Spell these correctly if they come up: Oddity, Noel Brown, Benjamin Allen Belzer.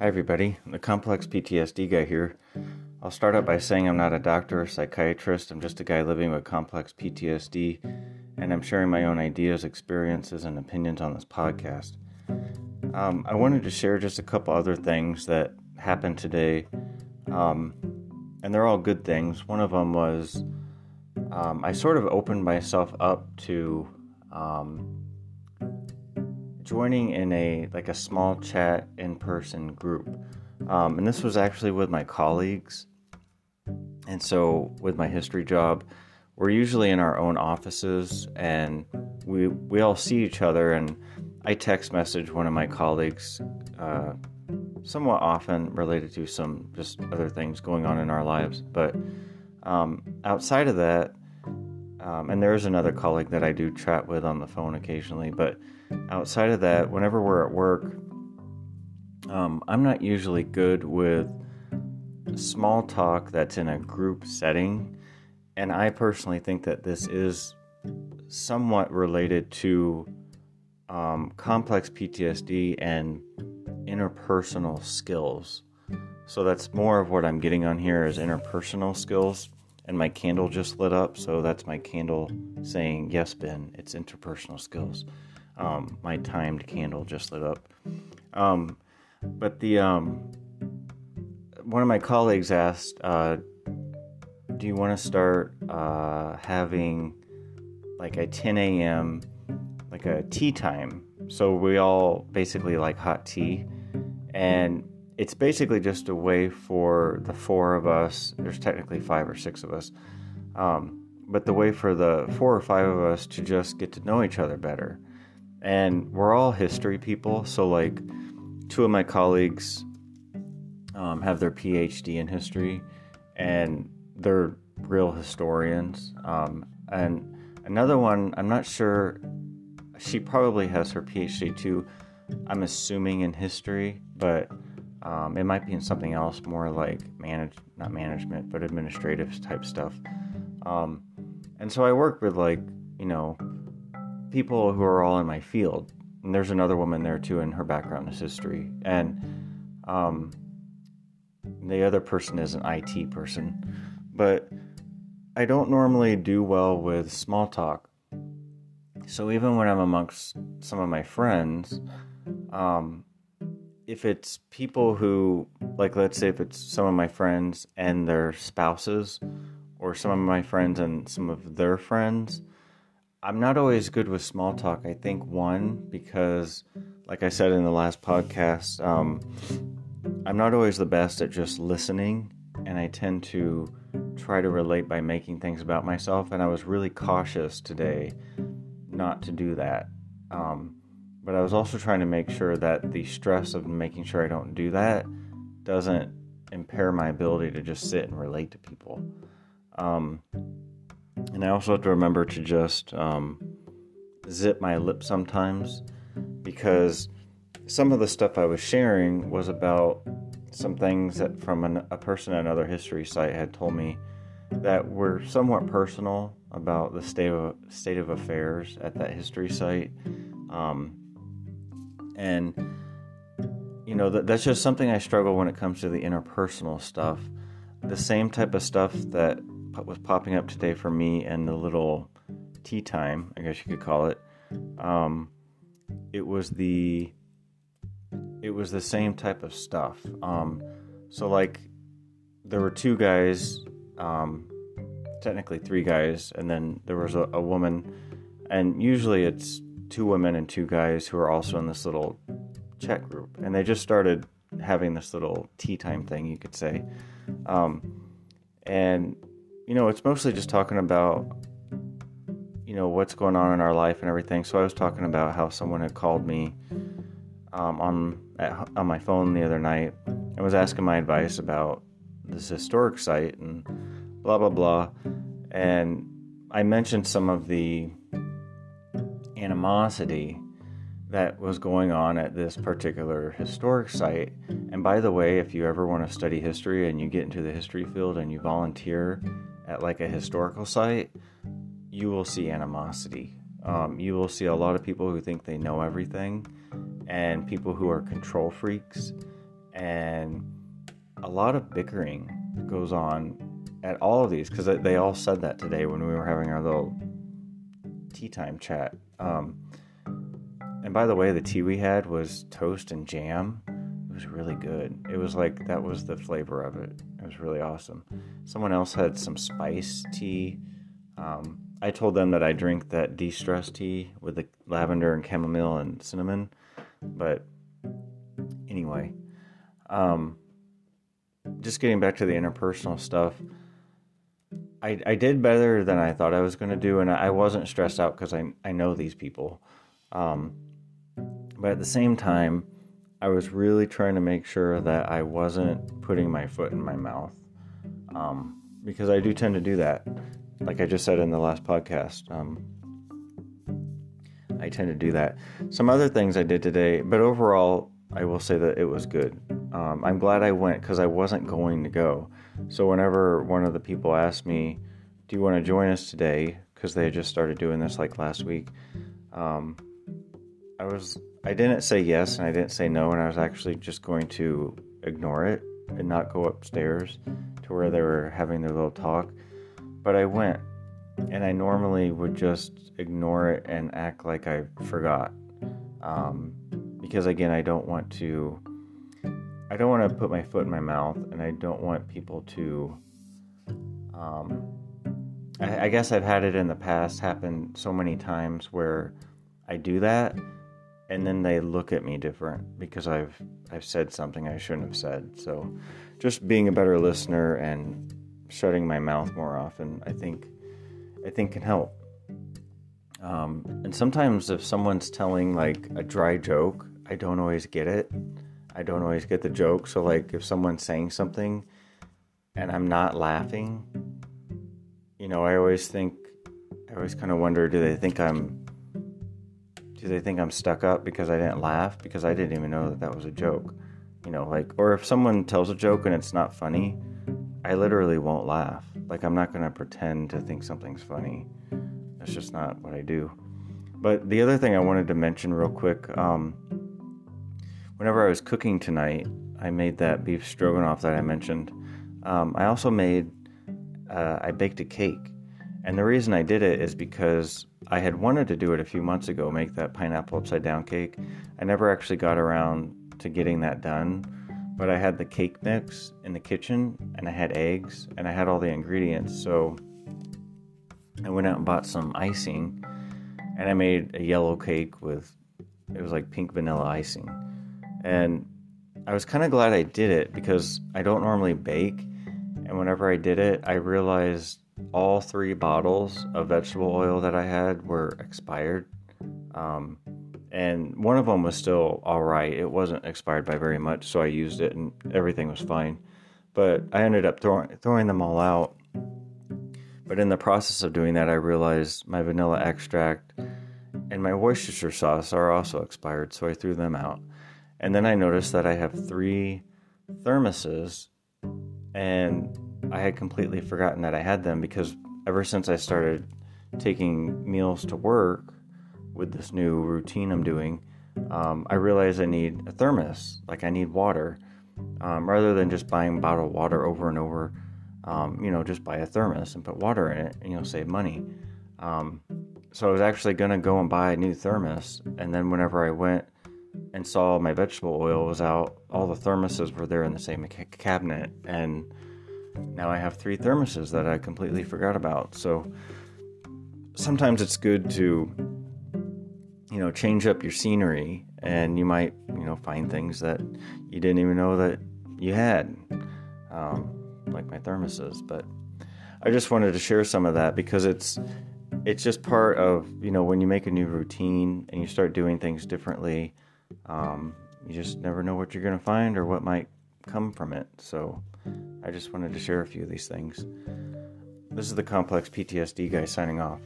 Hi everybody, the Complex PTSD Guy here. I'll start out by saying I'm not a doctor or psychiatrist, I'm just a guy living with complex PTSD, and I'm sharing my own ideas, experiences, and opinions on this podcast. I wanted to share just a couple other things that happened today, and they're all good things. One of them was I sort of opened myself up to joining in a small chat in-person group, and this was actually with my colleagues. And so with my history job, we're usually in our own offices, and we all see each other, and I text message one of my colleagues somewhat often related to some just other things going on in our lives. But outside of that, and there is another colleague that I do chat with on the phone occasionally, but outside of that, whenever we're at work, I'm not usually good with small talk that's in a group setting, and I personally think that this is somewhat related to complex PTSD and interpersonal skills. So that's more of what I'm getting on here is interpersonal skills. And my candle just lit up, so that's my candle saying, yes, Ben, it's interpersonal skills. My timed candle just lit up. But the one of my colleagues asked, do you want to start having like a 10 a.m., like a tea time? So we all basically like hot tea. And it's basically just a way for the four of us, there's technically five or six of us, but the way for the four or five of us to just get to know each other better. And we're all history people, so like two of my colleagues have their PhD in history, and they're real historians. And another one, I'm not sure, she probably has her PhD too, I'm assuming in history, but it might be in something else, more like not management, but administrative type stuff. And so I work with people who are all in my field. And there's another woman there too, and her background is history. And the other person is an IT person. But I don't normally do well with small talk. So even when I'm amongst some of my friends, if it's people who, like, let's say if it's some of my friends and their spouses, or some of my friends and some of their friends, I'm not always good with small talk. I think, one, because, like I said in the last podcast, I'm not always the best at just listening, and I tend to try to relate by making things about myself, and I was really cautious today not to do that. But I was also trying to make sure that the stress of making sure I don't do that doesn't impair my ability to just sit and relate to people. And I also have to remember to just zip my lip sometimes, because some of the stuff I was sharing was about some things that from a person at another history site had told me that were somewhat personal about the state of affairs at that history site. And, that's just something I struggle when it comes to the interpersonal stuff. The same type of stuff that was popping up today for me and the little tea time, I guess you could call it, it was the same type of stuff. So, like, there were two guys, technically three guys, and then there was a woman, and usually it's two women and two guys who are also in this little chat group, and they just started having this little tea time thing, you could say, and it's mostly just talking about what's going on in our life and everything. So I was talking about how someone had called me on my phone the other night and was asking my advice about this historic site and blah blah blah, and I mentioned some of the animosity that was going on at this particular historic site. And by the way, if you ever want to study history and you get into the history field and you volunteer at like a historical site, you will see animosity. You will see a lot of people who think they know everything, and people who are control freaks, and a lot of bickering goes on at all of these, because they all said that today when we were having our little tea time chat. And by the way, the tea we had was toast and jam. It was really good. It was like, that was the flavor of it. It was really awesome. Someone else had some spice tea. I told them that I drink that de-stress tea with the lavender and chamomile and cinnamon. But anyway, just getting back to the interpersonal stuff, I did better than I thought I was going to do, and I wasn't stressed out because I know these people. But at the same time, I was really trying to make sure that I wasn't putting my foot in my mouth, because I do tend to do that. Like I just said in the last podcast, I tend to do that. Some other things I did today, but overall, I will say that it was good. I'm glad I went because I wasn't going to go. So whenever one of the people asked me, do you want to join us today? Because they had just started doing this like last week. I didn't say yes and I didn't say no, and I was actually just going to ignore it and not go upstairs to where they were having their little talk. But I went, and I normally would just ignore it and act like I forgot. Because again, I don't want to put my foot in my mouth, and I don't want people to, I guess I've had it in the past happen so many times where I do that, and then they look at me different because I've said something I shouldn't have said. So just being a better listener and shutting my mouth more often, I think can help. And sometimes if someone's telling like a dry joke, I don't always get it. I don't always get the joke. So like if someone's saying something and I'm not laughing, I always kind of wonder, do they think I'm stuck up because I didn't laugh? Because I didn't even know that was a joke, or if someone tells a joke and it's not funny, I literally won't laugh. Like I'm not going to pretend to think something's funny. That's just not what I do. But the other thing I wanted to mention real quick, whenever I was cooking tonight, I made that beef stroganoff that I mentioned. I also I baked a cake. And the reason I did it is because I had wanted to do it a few months ago, make that pineapple upside down cake. I never actually got around to getting that done, but I had the cake mix in the kitchen, and I had eggs, and I had all the ingredients. So I went out and bought some icing, and I made a yellow cake it was like pink vanilla icing. And I was kind of glad I did it because I don't normally bake. And whenever I did it, I realized all 3 bottles of vegetable oil that I had were expired. And one of them was still all right. It wasn't expired by very much, so I used it and everything was fine. But I ended up throwing them all out. But in the process of doing that, I realized my vanilla extract and my Worcestershire sauce are also expired, so I threw them out. And then I noticed that I have 3 thermoses, and I had completely forgotten that I had them because ever since I started taking meals to work with this new routine I'm doing, I realized I need a thermos, like I need water. Rather than just buying bottled water over and over, just buy a thermos and put water in it and you'll save money. So I was actually going to go and buy a new thermos, and then whenever I went and saw my vegetable oil was out, all the thermoses were there in the same cabinet, and now I have 3 thermoses that I completely forgot about. So sometimes it's good to, change up your scenery, and you might, find things that you didn't even know that you had, like my thermoses. But I just wanted to share some of that because it's just part of, when you make a new routine and you start doing things differently, you just never know what you're going to find or what might come from it. So I just wanted to share a few of these things. This is the Complex PTSD guy signing off.